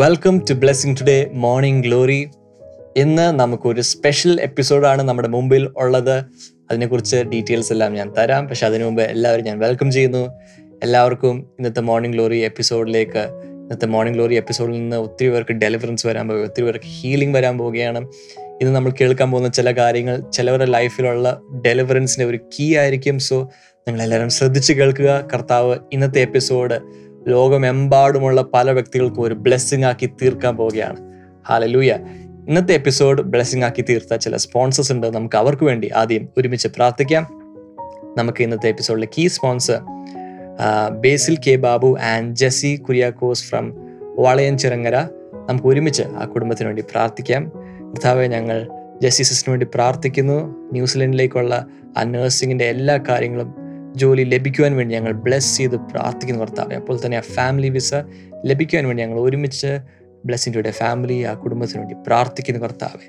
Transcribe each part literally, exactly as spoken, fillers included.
Welcome to blessing today morning glory. ഇന്ന് നമുക്കൊരു special എപ്പിസോഡാണ് നമ്മുടെ മുമ്പിൽ ഉള്ളത്. അതിനെക്കുറിച്ച് ഡീറ്റെയിൽസ് എല്ലാം ഞാൻ തരാം. പക്ഷെ അതിനു മുമ്പ് എല്ലാവരും ഞാൻ വെൽക്കം ചെയ്യുന്നു. എല്ലാവർക്കും ഇന്നത്തെ മോർണിംഗ് ഗ്ലോറി എപ്പിസോഡിലേക്ക് ഇന്നത്തെ മോർണിംഗ് ഗ്ലോറി എപ്പിസോഡിൽ നിന്ന് ഒത്തിരി പേർക്ക് ഡെലിവറൻസ് വരാൻ പോവുക, ഒത്തിരി പേർക്ക് ഹീലിംഗ് വരാൻ പോവുകയാണ്. ഇന്ന് നമ്മൾ കേൾക്കാൻ പോകുന്ന ചില കാര്യങ്ങൾ ചിലവരുടെ ലൈഫിലുള്ള ഡെലിവറൻസിൻ്റെ ഒരു കീ ആയിരിക്കും. സോ നിങ്ങളെല്ലാവരും ശ്രദ്ധിച്ച് കേൾക്കുക. കർത്താവ് ഇന്നത്തെ എപ്പിസോഡ് ലോകമെമ്പാടുമുള്ള പല വ്യക്തികൾക്കും ഒരു ബ്ലെസ്സിംഗ് ആക്കി തീർക്കാൻ പോവുകയാണ്. ഹല്ലേലൂയ. ഇന്നത്തെ എപ്പിസോഡ് ബ്ലെസ്സിംഗ് ആക്കി തീർത്ത ചില സ്പോൺസേഴ്സ് ഉണ്ട്. നമുക്ക് അവർക്ക് വേണ്ടി ആദ്യം ഒരുമിച്ച് പ്രാർത്ഥിക്കാം. നമുക്ക് ഇന്നത്തെ എപ്പിസോഡിലെ key sponsor Basil K Babu and Jessy Kuriakose from Valayanchirangara. നമുക്ക് ഒരുമിച്ച് ആ കുടുംബത്തിന് വേണ്ടി പ്രാർത്ഥിക്കാം. കർത്താവേ, ഞങ്ങൾ ജെസ്സി സിസ്റ്ററിന് വേണ്ടി പ്രാർത്ഥിക്കുന്നു. ന്യൂസിലൻഡിലേക്കുള്ള ആ നഴ്സിങ്ങിൻ്റെ എല്ലാ കാര്യങ്ങളും ജോലി ലഭിക്കുവാൻ വേണ്ടി ഞങ്ങൾ ബ്ലെസ് ചെയ്ത് പ്രാർത്ഥിക്കുന്നു കർത്താവേ. അപ്പോൾ തന്നെ ആ ഫാമിലി വിസ ലഭിക്കുവാൻ വേണ്ടി ഞങ്ങൾ ഒരുമിച്ച് ബ്ലെസ്സിൻ്റെ ഫാമിലി ആ കുടുംബത്തിന് വേണ്ടി പ്രാർത്ഥിക്കുന്നു കർത്താവേ.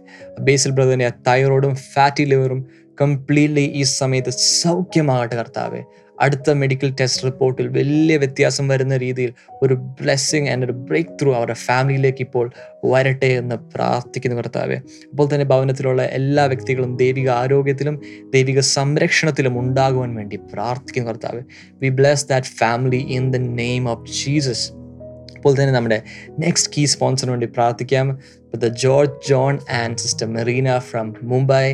ബേസിൽ ബ്രദറിൻ്റെ ആ തൈറോയിഡും ഫാറ്റി ലിവറും കംപ്ലീറ്റ്ലി ഈ സമയത്ത് സൗഖ്യമാകട്ടെ കർത്താവേ. അടുത്ത മെഡിക്കൽ ടെസ്റ്റ് റിപ്പോർട്ടിൽ വലിയ വ്യത്യാസം വരുന്ന രീതിയിൽ ഒരു ബ്ലെസ്സിങ് ആൻഡ് ഒരു ബ്രേക്ക് ത്രൂ അവരുടെ ഫാമിലിയിലേക്ക് ഇപ്പോൾ വരട്ടെ എന്ന് പ്രാർത്ഥിക്കുന്നു കർത്താവേ. അപ്പോൾ തന്നെ ഭവനത്തിലുള്ള എല്ലാ വ്യക്തികളും ദൈവിക ആരോഗ്യത്തിലും ദൈവിക സംരക്ഷണത്തിലും ഉണ്ടാകുവാൻ വേണ്ടി പ്രാർത്ഥിക്കുന്നു കർത്താവേ. We bless that family in the name of Jesus. അപ്പോൾ തന്നെ നമ്മുടെ നെക്സ്റ്റ് കീ സ്പോൺസറിന് വേണ്ടി പ്രാർത്ഥിക്കാം. Brother George John and sister Merina from Mumbai.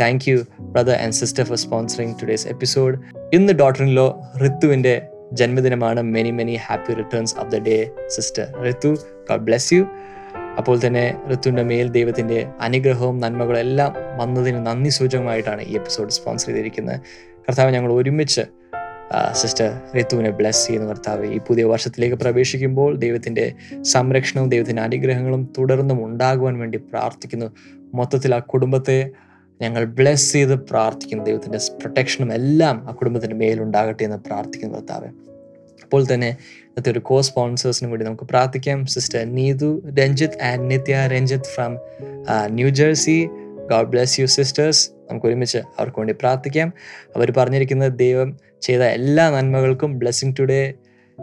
Thank you, brother and sister, for sponsoring today's episode. In the daughter-in-law, Rithu's janmadinamana. Many, many happy returns of the day, sister Rithu. God bless you. അപ്പോൾ തന്നെ ഋത്തുവിൻ്റെ മേൽ ദൈവത്തിൻ്റെ അനുഗ്രഹവും നന്മകളും എല്ലാം വന്നതിന് നന്ദി സൂചകമായിട്ടാണ് ഈ എപ്പിസോഡ് സ്പോൺസർ ചെയ്തിരിക്കുന്നത്. കർത്താവ്, ഞങ്ങൾ ഒരുമിച്ച് സിസ്റ്റർ ഋത്തുവിനെ ബ്ലെസ് ചെയ്യുന്നു കർത്താവ്. ഈ പുതിയ വർഷത്തിലേക്ക് പ്രവേശിക്കുമ്പോൾ ദൈവത്തിൻ്റെ സംരക്ഷണവും ദൈവത്തിൻ്റെ അനുഗ്രഹങ്ങളും തുടർന്നും ഉണ്ടാകുവാൻ വേണ്ടി പ്രാർത്ഥിക്കുന്നു. മൊത്തത്തിൽ ആ കുടുംബത്തെ ഞങ്ങൾ ബ്ലെസ് ചെയ്ത് പ്രാർത്ഥിക്കുന്ന ദൈവത്തിൻ്റെ പ്രൊട്ടക്ഷനും എല്ലാം ആ കുടുംബത്തിൻ്റെ മേലുണ്ടാകട്ടെ എന്ന് പ്രാർത്ഥിക്കുന്ന കർത്താവേ. അപ്പോൾ തന്നെ ഇന്നത്തെ ഒരു കോ സ്പോൺസേഴ്സിനും കൂടി നമുക്ക് പ്രാർത്ഥിക്കാം. Sister Neethu Ranjith and Nithya Ranjith from New Jersey. God bless you sisters. നമുക്ക് ഒരുമിച്ച് അവർക്ക് വേണ്ടി പ്രാർത്ഥിക്കാം. അവർ പറഞ്ഞിരിക്കുന്നത്, ദൈവം ചെയ്ത എല്ലാ നന്മകൾക്കും ബ്ലെസ്സിംഗ് ടുഡേ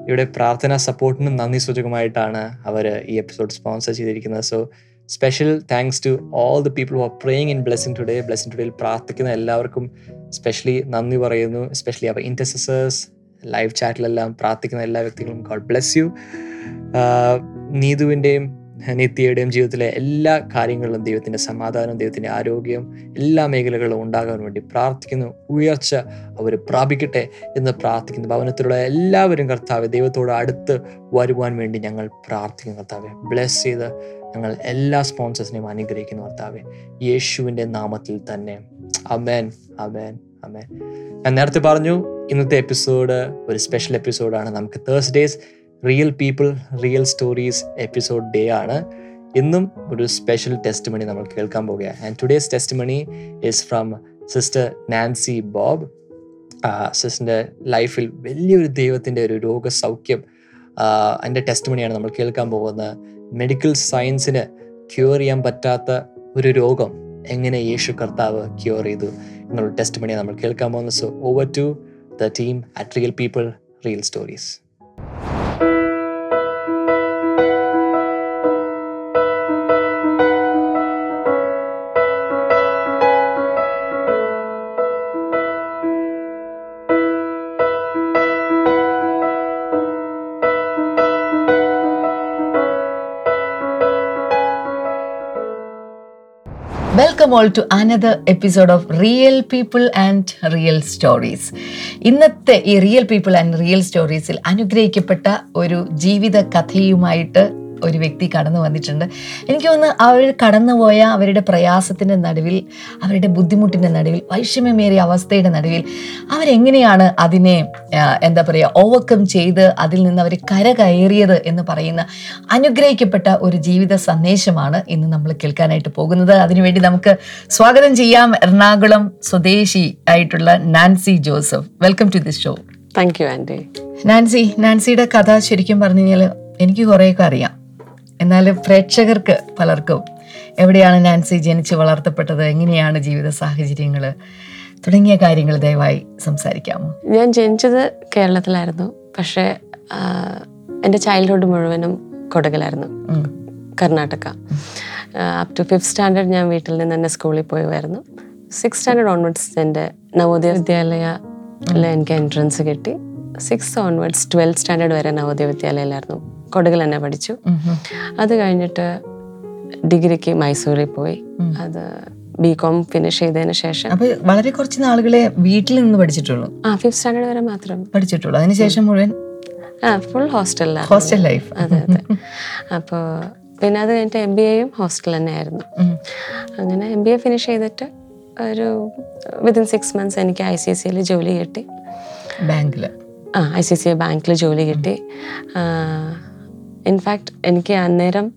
ഇവിടെ പ്രാർത്ഥനാ സപ്പോർട്ടിനും നന്ദി സൂചകമായിട്ടാണ് അവർ ഈ എപ്പിസോഡ് സ്പോൺസർ ചെയ്തിരിക്കുന്നത്. So special thanks to all the people who are praying in blessing today blessing today പ്രാർത്ഥിക്കുന്ന എല്ലാവർക്കും സ്പെഷ്യലി നന്ദി പറയുന്നു. സ്പെഷ്യലി അവർ ഇൻറ്റർസസേഴ്സ് ലൈവ് ചാറ്റിലെല്ലാം പ്രാർത്ഥിക്കുന്ന എല്ലാ വ്യക്തികളും ഗോഡ് ബ്ലെസ് യു. നീതുവിൻ്റെയും നിത്യയുടെയും ജീവിതത്തിലെ എല്ലാ കാര്യങ്ങളിലും ദൈവത്തിൻ്റെ സമാധാനം, ദൈവത്തിൻ്റെ ആരോഗ്യം എല്ലാ മേഖലകളിലും ഉണ്ടാകാൻ വേണ്ടി പ്രാർത്ഥിക്കുന്നു. ഉയർച്ച അവർ പ്രാപിക്കട്ടെ എന്ന് പ്രാർത്ഥിക്കുന്നു. ഭവനത്തിലുള്ള എല്ലാവരും കർത്താവെ ദൈവത്തോട് അടുത്ത് വരുവാൻ വേണ്ടി ഞങ്ങൾ പ്രാർത്ഥിക്കുന്നു കർത്താവെ. ബ്ലെസ് ചെയ്ത് ഞങ്ങൾ എല്ലാ സ്പോൺസേഴ്സിനെയും അനുഗ്രഹിക്കുന്നു കർത്താവെ, യേശുവിൻ്റെ നാമത്തിൽ തന്നെ. അമേൻ, അമേൻ, അമേൻ. ഞാൻ നേരത്തെ പറഞ്ഞു, ഇന്നത്തെ എപ്പിസോഡ് ഒരു സ്പെഷ്യൽ എപ്പിസോഡാണ്. നമുക്ക് Thursdays real people real stories episode day ആണ്. ഇന്നും ഒരു സ്പെഷ്യൽ ടെസ്റ്റ് മണി നമ്മൾ കേൾക്കാൻ പോകുക. And today's testimony is from sister Nancy Bob. സിസ്റ്ററിൻ്റെ ലൈഫിൽ വലിയൊരു ദൈവത്തിൻ്റെ ഒരു രോഗസൗഖ്യം, അതിൻ്റെ ടെസ്റ്റ് മണിയാണ് നമ്മൾ കേൾക്കാൻ പോകുന്നത്. മെഡിക്കൽ സയൻസിന് ക്യൂർ ചെയ്യാൻ പറ്റാത്ത ഒരു രോഗം എങ്ങനെ യേശു കർത്താവ് ക്യൂർ ചെയ്തു എന്നുള്ള ടെസ്റ്റ് മണിയാണ് നമ്മൾ കേൾക്കാൻ പോകുന്നത്. So over to the team at real people real stories. Welcome all to another episode of Real People and Real Stories. ഇന്നത്തെ ഈ Real People and Real Storiesൽ അനുഗ്രഹിക്കപ്പെട്ട ഒരു ജീവിത കഥയുമായിട്ട് ഒരു വ്യക്തി കടന്നു വന്നിട്ടുണ്ട്. എനിക്ക് തോന്നുന്നു അവർ കടന്നുപോയ അവരുടെ പ്രയാസത്തിൻ്റെ നടുവിൽ, അവരുടെ ബുദ്ധിമുട്ടിൻ്റെ നടുവിൽ, വൈഷമ്യമേറിയ അവസ്ഥയുടെ നടുവിൽ അവരെങ്ങനെയാണ് അതിനെ എന്താ പറയുക ഓവർകം ചെയ്ത് അതിൽ നിന്ന് അവർ കരകയറിയത് എന്ന് പറയുന്ന അനുഗ്രഹിക്കപ്പെട്ട ഒരു ജീവിത സന്ദേശമാണ് ഇന്ന് നമ്മൾ കേൾക്കാനായിട്ട് പോകുന്നത്. അതിനുവേണ്ടി നമുക്ക് സ്വാഗതം ചെയ്യാം എറണാകുളം സ്വദേശി ആയിട്ടുള്ള Nancy Joseph. Welcome to this show. Thank you aunty. Nancy, നാൻസിയുടെ കഥ ശരിക്കും പറഞ്ഞു കഴിഞ്ഞാൽ എനിക്ക് കുറേയൊക്കെ അറിയാം, എന്നാൽ പ്രേക്ഷകർക്ക് പലർക്കും എവിടെയാണ് നാൻസി ജനിച്ച് വളർത്തപ്പെട്ടത്, എങ്ങനെയാണ് ജീവിത സാഹചര്യങ്ങൾ തുടങ്ങിയ കാര്യങ്ങൾ ദയവായി സംസാരിക്കാമോ? ഞാൻ ജനിച്ചത് കേരളത്തിലായിരുന്നു, പക്ഷേ എൻ്റെ ചൈൽഡ്ഹുഡ് മുഴുവനും കൊടകിലായിരുന്നു, Karnataka. Up to fifth standard ഞാൻ വീട്ടിൽ നിന്ന് തന്നെ സ്കൂളിൽ പോയുമായിരുന്നു. സിക്സ് സ്റ്റാൻഡേർഡ് ഓൺവേർഡ്സ് എൻ്റെ നവോദയ വിദ്യാലയത്തിൽ എനിക്ക് എൻട്രൻസ് കിട്ടി. സിക്സ് ഓൺവേർഡ്സ് ട്വൽത്ത് സ്റ്റാൻഡേർഡ് വരെ നവോദയ വിദ്യാലയയിലായിരുന്നു, കൊടകിൽ തന്നെ പഠിച്ചു. അത് കഴിഞ്ഞിട്ട് ഡിഗ്രിക്ക് മൈസൂരിൽ പോയി. അത് ബി കോം ഫിനിഷ് ചെയ്തതിന് ശേഷം വളരെ കുറച്ച് നാളുകളെ വീട്ടിൽ നിന്ന് പഠിച്ചിട്ടുള്ളൂ. ആ ഫിഫ്ത്ത് സ്റ്റാൻഡേർഡ് വരെ മാത്രം പഠിച്ചിട്ടുള്ളൂ, അതിനുശേഷം മുഴുവൻ ആ ഫുൾ ഹോസ്റ്റലിലാണ്, ഹോസ്റ്റൽ ലൈഫ്. അതെ അതെ. അപ്പോൾ പിന്നെ അത് കഴിഞ്ഞിട്ട് എം ബി എയും ഹോസ്റ്റൽ തന്നെ ആയിരുന്നു. അങ്ങനെ എം ബി എ ഫിനിഷ് ചെയ്തിട്ട് ഒരു വിതിൻ സിക്സ് മന്ത്സ് എനിക്ക് I C I C L ജോലി കിട്ടി, ബാങ്കിൽ. ആ I C I C I ബാങ്കിൽ ജോലി കിട്ടി. ഇൻഫാക്റ്റ് എനിക്ക് അന്നേരം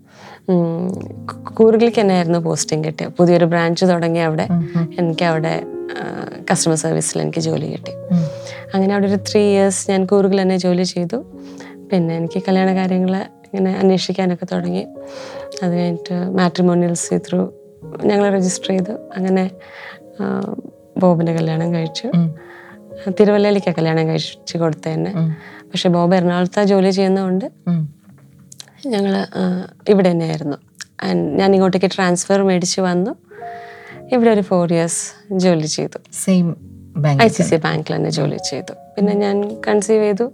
കൂർഗിലേക്ക് തന്നെയായിരുന്നു പോസ്റ്റിംഗ് കിട്ടിയത്. പുതിയൊരു ബ്രാഞ്ച് തുടങ്ങി അവിടെ എനിക്ക് അവിടെ കസ്റ്റമർ സർവീസിൽ എനിക്ക് ജോലി കിട്ടി. അങ്ങനെ അവിടെ ഒരു ത്രീ ഇയേഴ്സ് ഞാൻ കൂർഗിൽ തന്നെ ജോലി ചെയ്തു. പിന്നെ എനിക്ക് കല്യാണ കാര്യങ്ങൾ ഇങ്ങനെ അന്വേഷിക്കാനൊക്കെ തുടങ്ങി. അത് കഴിഞ്ഞിട്ട് മാട്രിമോണിയൽസ് ത്രൂ ഞങ്ങൾ രജിസ്റ്റർ ചെയ്തു. അങ്ങനെ ബോബിൻ്റെ കല്യാണം കഴിച്ചു, തിരുവല്ലയിലേക്കാണ് കല്യാണം കഴിച്ചു കൊടുത്തത് തന്നെ. പക്ഷെ ബോബ് എറണാകുളത്താണ് ജോലി ചെയ്യുന്നതുകൊണ്ട് ഞങ്ങൾ ഇവിടെ തന്നെയായിരുന്നു. ഞാൻ ഇങ്ങോട്ടേക്ക് ട്രാൻസ്ഫർ മേടിച്ച് വന്നു. ഇവിടെ ഒരു ഫോർ ഇയേഴ്സ് ജോലി ചെയ്തു, സെയിം ഐ സി സി ബാങ്കിൽ തന്നെ ജോലി ചെയ്തു. പിന്നെ ഞാൻ കൺസീവ് ചെയ്തു.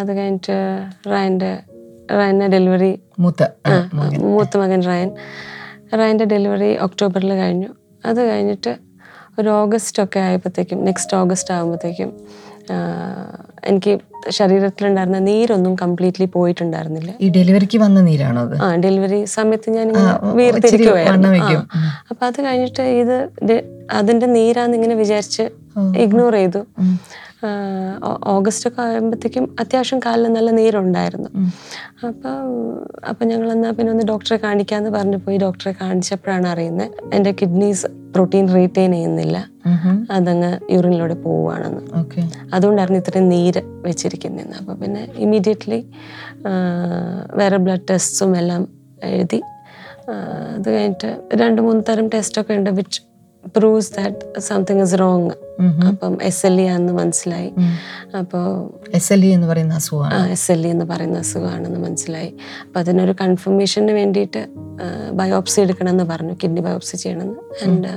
അത് കഴിഞ്ഞിട്ട് റയൻ്റെ റയൻ്റെ ഡെലിവറി, മൂത്ത മൂത്ത മകൻ റയൻ റയൻ്റെ ഡെലിവറി ഒക്ടോബറിൽ കഴിഞ്ഞു. അത് കഴിഞ്ഞിട്ട് ഒരു ഓഗസ്റ്റ് ഒക്കെ ആയപ്പോഴത്തേക്കും, നെക്സ്റ്റ് ഓഗസ്റ്റ് ആകുമ്പോഴത്തേക്കും എനിക്ക് ശരീരത്തിലുണ്ടായിരുന്ന നീരൊന്നും കംപ്ലീറ്റ്ലി പോയിട്ടുണ്ടായിരുന്നില്ല. ഈ ഡെലിവറിക്ക് വന്ന നീരാണോ? ആ ഡെലിവരി സമയത്ത് ഞാൻ വീർത്തിരിക്കുവായിരുന്നു. അപ്പൊ അത് കഴിഞ്ഞിട്ട് ഇത് അതിന്റെ നീരാന്ന് ഇങ്ങനെ വിചാരിച്ച് ഇഗ്നോർ ചെയ്തു. ഓഗസ്റ്റ് ഒക്കെ ആകുമ്പോഴത്തേക്കും അത്യാവശ്യം കാലിൽ നല്ല നീരുണ്ടായിരുന്നു. അപ്പൊ അപ്പൊ ഞങ്ങൾ എന്നാൽ പിന്നെ ഒന്ന് ഡോക്ടറെ കാണിക്കാന്ന് പറഞ്ഞു പോയി. ഡോക്ടറെ കാണിച്ചപ്പോഴാണ് അറിയുന്നത് എൻ്റെ കിഡ്നീസ് പ്രോട്ടീൻ റീറ്റെയിൻ ചെയ്യുന്നില്ല, അതങ്ങ് യൂറിനിലൂടെ പോവുകയാണെന്ന്. അതുകൊണ്ടായിരുന്നു ഇത്രയും നീര് വെച്ചിരിക്കുന്നതെന്ന്. അപ്പോൾ പിന്നെ ഇമ്മീഡിയറ്റ്ലി വേറെ ബ്ലഡ് ടെസ്റ്റും എല്ലാം എഴുതി. അത് കഴിഞ്ഞിട്ട് രണ്ട് മൂന്ന് തരം ടെസ്റ്റൊക്കെ ഉണ്ട് which proves that something is wrong. അപ്പം എസ് എൽ ഇ ആണെന്ന് മനസ്സിലായി. അപ്പോൾ എസ് എൽ ഇ എന്ന് പറയുന്ന അസുഖമാണ്, ആ എസ് എൽ ഇ എന്ന് പറയുന്ന അസുഖമാണെന്ന് മനസ്സിലായി. അപ്പം അതിനൊരു കൺഫർമേഷന് വേണ്ടിയിട്ട് ബയോപ്സി എടുക്കണമെന്ന് പറഞ്ഞു, കിഡ്നി ബയോപ്സി ചെയ്യണമെന്ന്. ആൻഡ്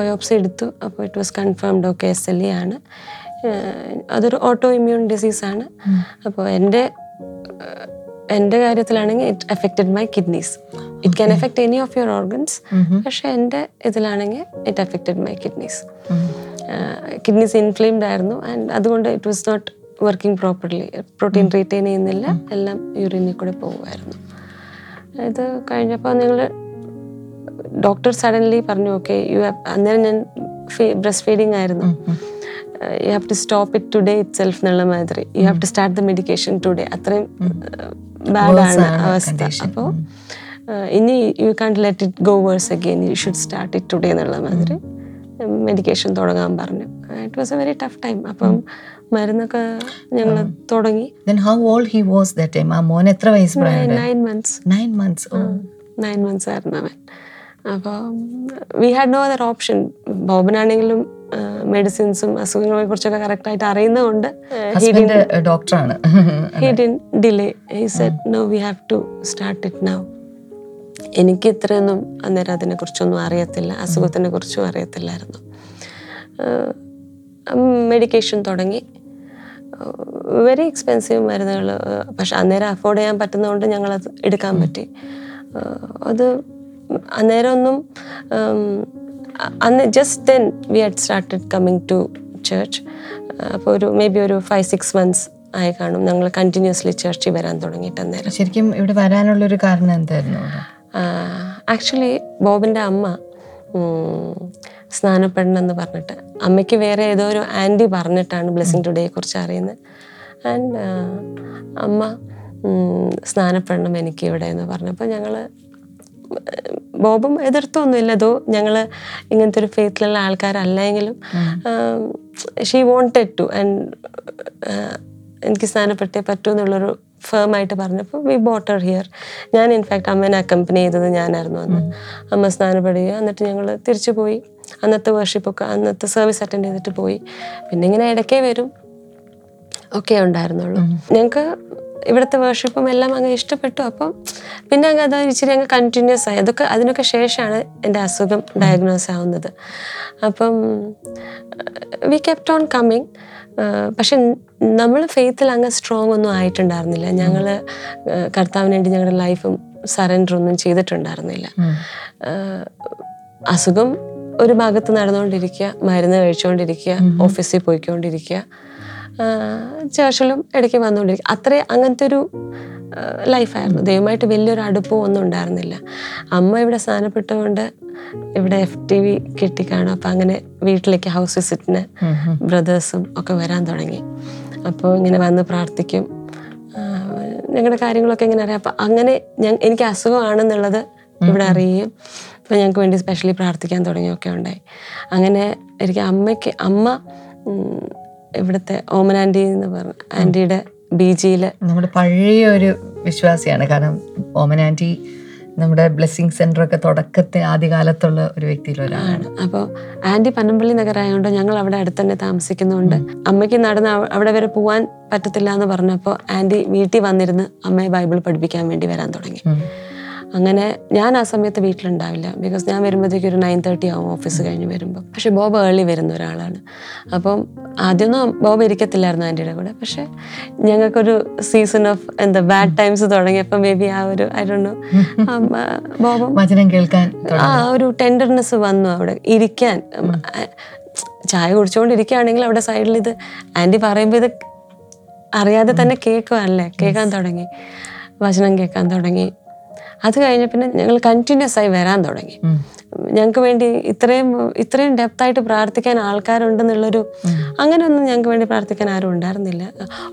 ബയോപ്സി എടുത്തു. അപ്പോൾ it was confirmed, okay S L E ആണ്. അതൊരു ഓട്ടോ ഇമ്മ്യൂൺ ഡിസീസാണ്. അപ്പോൾ എൻ്റെ എൻ്റെ കാര്യത്തിലാണെങ്കിൽ it affected my kidneys. It can effect any of your organs, പക്ഷെ എൻ്റെ ഇതിലാണെങ്കിൽ it affected my kidneys. Kidneys inflamed ആയിരുന്നു ആൻഡ് അതുകൊണ്ട് it was not working properly. Protein retain ചെയ്യുന്നില്ല, എല്ലാം യൂറിനിൽ കൂടെ പോകുമായിരുന്നു. ഇത് കഴിഞ്ഞപ്പോൾ നിങ്ങൾ ഡോക്ടർ സഡൻലി പറഞ്ഞു, ഓക്കെ യു ഹാവ്, അന്നേരം ഞാൻ ബ്രസ്റ്റ് ഫീഡിങ് ആയിരുന്നു, you have to stop it today itself nalla madri, you have to start the medication today. Atrayum bad aanu avastha, appo ini you can't let it go worse again, you should start it today nalla madri medication thodangan parnu. It was a very tough time. Appo marunakku njangal thodangi. Then how old he was that time? Aa mon etra vayas prayade? nine months. nine months. Oh nine months aanu avan. Appo we had no other option. Boban anengilum മെഡിസിൻസും അസുഖങ്ങളെ കുറിച്ചൊക്കെ കറക്റ്റായിട്ട് അറിയുന്നതുകൊണ്ട് ഡോക്ടറാണ്. He didn't delay, he said no we have to start it now. എനിക്ക് ഇത്രയൊന്നും അന്നേരം അതിനെ കുറിച്ചൊന്നും അറിയത്തില്ല, അസുഖത്തിനെ കുറിച്ചും അറിയത്തില്ലായിരുന്നു. മെഡിക്കേഷൻ തുടങ്ങി. വെരി എക്സ്പെൻസീവ് മരുന്നുകൾ, പക്ഷെ അന്നേരം അഫോർഡ് ചെയ്യാൻ പറ്റുന്നതുകൊണ്ട് ഞങ്ങളത് എടുക്കാൻ പറ്റി. അത് അന്നേരം ഒന്നും And just then we had started coming to church. അപ്പോൾ ഒരു മേബി ഒരു ഫൈവ് സിക്സ് മന്ത്സ് ആയി കാണും ഞങ്ങൾ കണ്ടിന്യൂസ്ലി ചർച്ചിൽ വരാൻ തുടങ്ങിയിട്ട്. അന്നേരം ശരിക്കും ഇവിടെ വരാനുള്ളൊരു കാരണം എന്തായിരുന്നു? ആക്ച്വലി ബോബിൻ്റെ അമ്മ സ്നാനപ്പെടണം എന്ന് പറഞ്ഞിട്ട്, അമ്മയ്ക്ക് വേറെ ഏതോ ഒരു ആൻറ്റി പറഞ്ഞിട്ടാണ് ബ്ലെസ്സിങ് ടുഡേയെ കുറിച്ച് അറിയുന്നത്. ആൻഡ് അമ്മ സ്നാനപ്പെടണം എനിക്ക് ഇവിടെ എന്ന് പറഞ്ഞപ്പോൾ ഞങ്ങൾ, ബോബും എതിർത്തൊന്നുമില്ല, അതോ ഞങ്ങൾ ഇങ്ങനത്തെ ഒരു ഫെയ്ത്തിലുള്ള ആൾക്കാരല്ലെങ്കിലും ഷീ വോണ്ടഡ് ടു ആൻഡ് എനിക്ക് സ്നാനപ്പെട്ടേ പറ്റൂ എന്നുള്ളൊരു ഫേമായിട്ട് പറഞ്ഞപ്പോൾ വി ബോട്ട് ഹർ ഹിയർ. ഞാൻ ഇൻഫാക്ട് അമ്മേനെ അക്കമ്പനി ചെയ്തത് ഞാനായിരുന്നു അന്ന്. അമ്മ സ്നാനപ്പെടുക, എന്നിട്ട് ഞങ്ങൾ തിരിച്ചു പോയി. അന്നത്തെ വർഷിപ്പൊക്കെ അന്നത്തെ സർവീസ് അറ്റൻഡ് ചെയ്തിട്ട് പോയി. പിന്നെ ഇങ്ങനെ ഇടയ്ക്കേ വരും ഒക്കെ ഉണ്ടായിരുന്നുള്ളൂ. ഞങ്ങൾക്ക് ഇവിടുത്തെ വേർഷിപ്പും എല്ലാം അങ്ങ് ഇഷ്ടപ്പെട്ടു. അപ്പം പിന്നെ അങ്ങ് അത് ഇച്ചിരി അങ്ങ് കണ്ടിന്യൂസ് ആയി. അതൊക്കെ അതിനൊക്കെ ശേഷമാണ് എൻ്റെ അസുഖം ഡയഗ്നോസ് ആവുന്നത്. അപ്പം വി കെപ്റ്റ് ഓൺ കമ്മിങ്. പക്ഷെ നമ്മൾ ഫെയ്ത്തിൽ അങ്ങ് സ്ട്രോങ് ഒന്നും ആയിട്ടുണ്ടായിരുന്നില്ല. ഞങ്ങൾ കർത്താവിന് വേണ്ടി ഞങ്ങളുടെ ലൈഫും സറണ്ടറൊന്നും ചെയ്തിട്ടുണ്ടായിരുന്നില്ല. അസുഖം ഒരു ഭാഗത്ത് നടന്നുകൊണ്ടിരിക്കുക, മരുന്ന് കഴിച്ചുകൊണ്ടിരിക്കുക, ഓഫീസിൽ പോയിക്കൊണ്ടിരിക്കുക, ചേർച്ചിലും ഇടയ്ക്ക് വന്നുകൊണ്ടിരിക്കുക. അത്രേ അങ്ങനത്തെ ഒരു ലൈഫായിരുന്നു. ദൈവമായിട്ട് വലിയൊരു അടുപ്പം ഒന്നും ഉണ്ടായിരുന്നില്ല. അമ്മ ഇവിടെ സ്നാനപ്പെട്ടുകൊണ്ട് ഇവിടെ എഫ് ടി വി കിട്ടി കാണും. അപ്പം അങ്ങനെ വീട്ടിലേക്ക് ഹൗസ് വിസിറ്റിന് ബ്രദേഴ്സും ഒക്കെ വരാൻ തുടങ്ങി. അപ്പോൾ ഇങ്ങനെ വന്ന് പ്രാർത്ഥിക്കും, ഞങ്ങളുടെ കാര്യങ്ങളൊക്കെ ഇങ്ങനെ അറിയാം. അപ്പം അങ്ങനെ എനിക്ക് അസുഖമാണെന്നുള്ളത് ഇവിടെ അറിയുകയും അപ്പോൾ ഞങ്ങൾക്ക് വേണ്ടി സ്പെഷ്യലി പ്രാർത്ഥിക്കാൻ തുടങ്ങിയൊക്കെ ഉണ്ടായി. അങ്ങനെ എനിക്ക് അമ്മയ്ക്ക് അമ്മ ഇവിടുത്തെ ഓമൻ ആൻറ്റി എന്ന് പറഞ്ഞു ആൻറ്റിയുടെ ബി ജിയിൽ നമ്മുടെ പഴയ ഒരു വിശ്വാസിയാണ്. കാരണം ഓമൻ ആൻറ്റി നമ്മുടെ ബ്ലെസ്സിങ് സെൻ്ററൊക്കെ തുടക്കത്തെ ആദ്യകാലത്തുള്ള ഒരു വ്യക്തിയിലൊരാളാണ്. അപ്പോൾ ആൻറ്റി പനമ്പള്ളി നഗരമായതുകൊണ്ട് ഞങ്ങൾ അവിടെ അടുത്ത് തന്നെ താമസിക്കുന്നതുകൊണ്ട് അമ്മയ്ക്ക് നടന്ന് അവിടെ വരെ പോകാൻ പറ്റത്തില്ല എന്ന് പറഞ്ഞപ്പോൾ ആൻറ്റി വീട്ടിൽ വന്നിരുന്ന് അമ്മയെ ബൈബിൾ പഠിപ്പിക്കാൻ വേണ്ടി വരാൻ തുടങ്ങി. അങ്ങനെ ഞാൻ ആ സമയത്ത് വീട്ടിലുണ്ടാവില്ല. ബിക്കോസ് ഞാൻ വരുമ്പോഴത്തേക്കും ഒരു നയൻ തേർട്ടി ആവും ഓഫീസ് കഴിഞ്ഞ് വരുമ്പോൾ. പക്ഷേ ബോബ് ഏർലി വരുന്ന ഒരാളാണ്. അപ്പം ആദ്യമൊന്നും ബോബ് ഇരിക്കത്തില്ലായിരുന്നു ആൻറ്റിയുടെ കൂടെ. പക്ഷേ ഞങ്ങൾക്കൊരു സീസൺ ഓഫ് എന്താ ബാഡ് ടൈംസ് തുടങ്ങിയപ്പോൾ മേ ബി ആ ഒരു ഐ ഡോണ്ട് നോ ബോബും വചനം കേൾക്കാൻ ആ ഒരു ടെൻഡർനെസ് വന്നു. അവിടെ ഇരിക്കാൻ ചായ കുടിച്ചുകൊണ്ടിരിക്കുകയാണെങ്കിൽ അവിടെ സൈഡിൽ ഇത് ആൻറ്റി പറയുമ്പോൾ ഇത് അറിയാതെ തന്നെ കേൾക്കുവാണല്ലേ, കേൾക്കാൻ തുടങ്ങി, വചനം കേൾക്കാൻ തുടങ്ങി. അത് കഴിഞ്ഞ പിന്നെ ഞങ്ങൾ കണ്ടിന്യൂസ് ആയി വരാൻ തുടങ്ങി. ഞങ്ങൾക്ക് വേണ്ടി ഇത്രയും ഇത്രയും ഡെപ്തായിട്ട് പ്രാർത്ഥിക്കാൻ ആൾക്കാരുണ്ടെന്നുള്ളൊരു അങ്ങനെയൊന്നും ഞങ്ങൾക്ക് വേണ്ടി പ്രാർത്ഥിക്കാൻ ആരും ഉണ്ടായിരുന്നില്ല.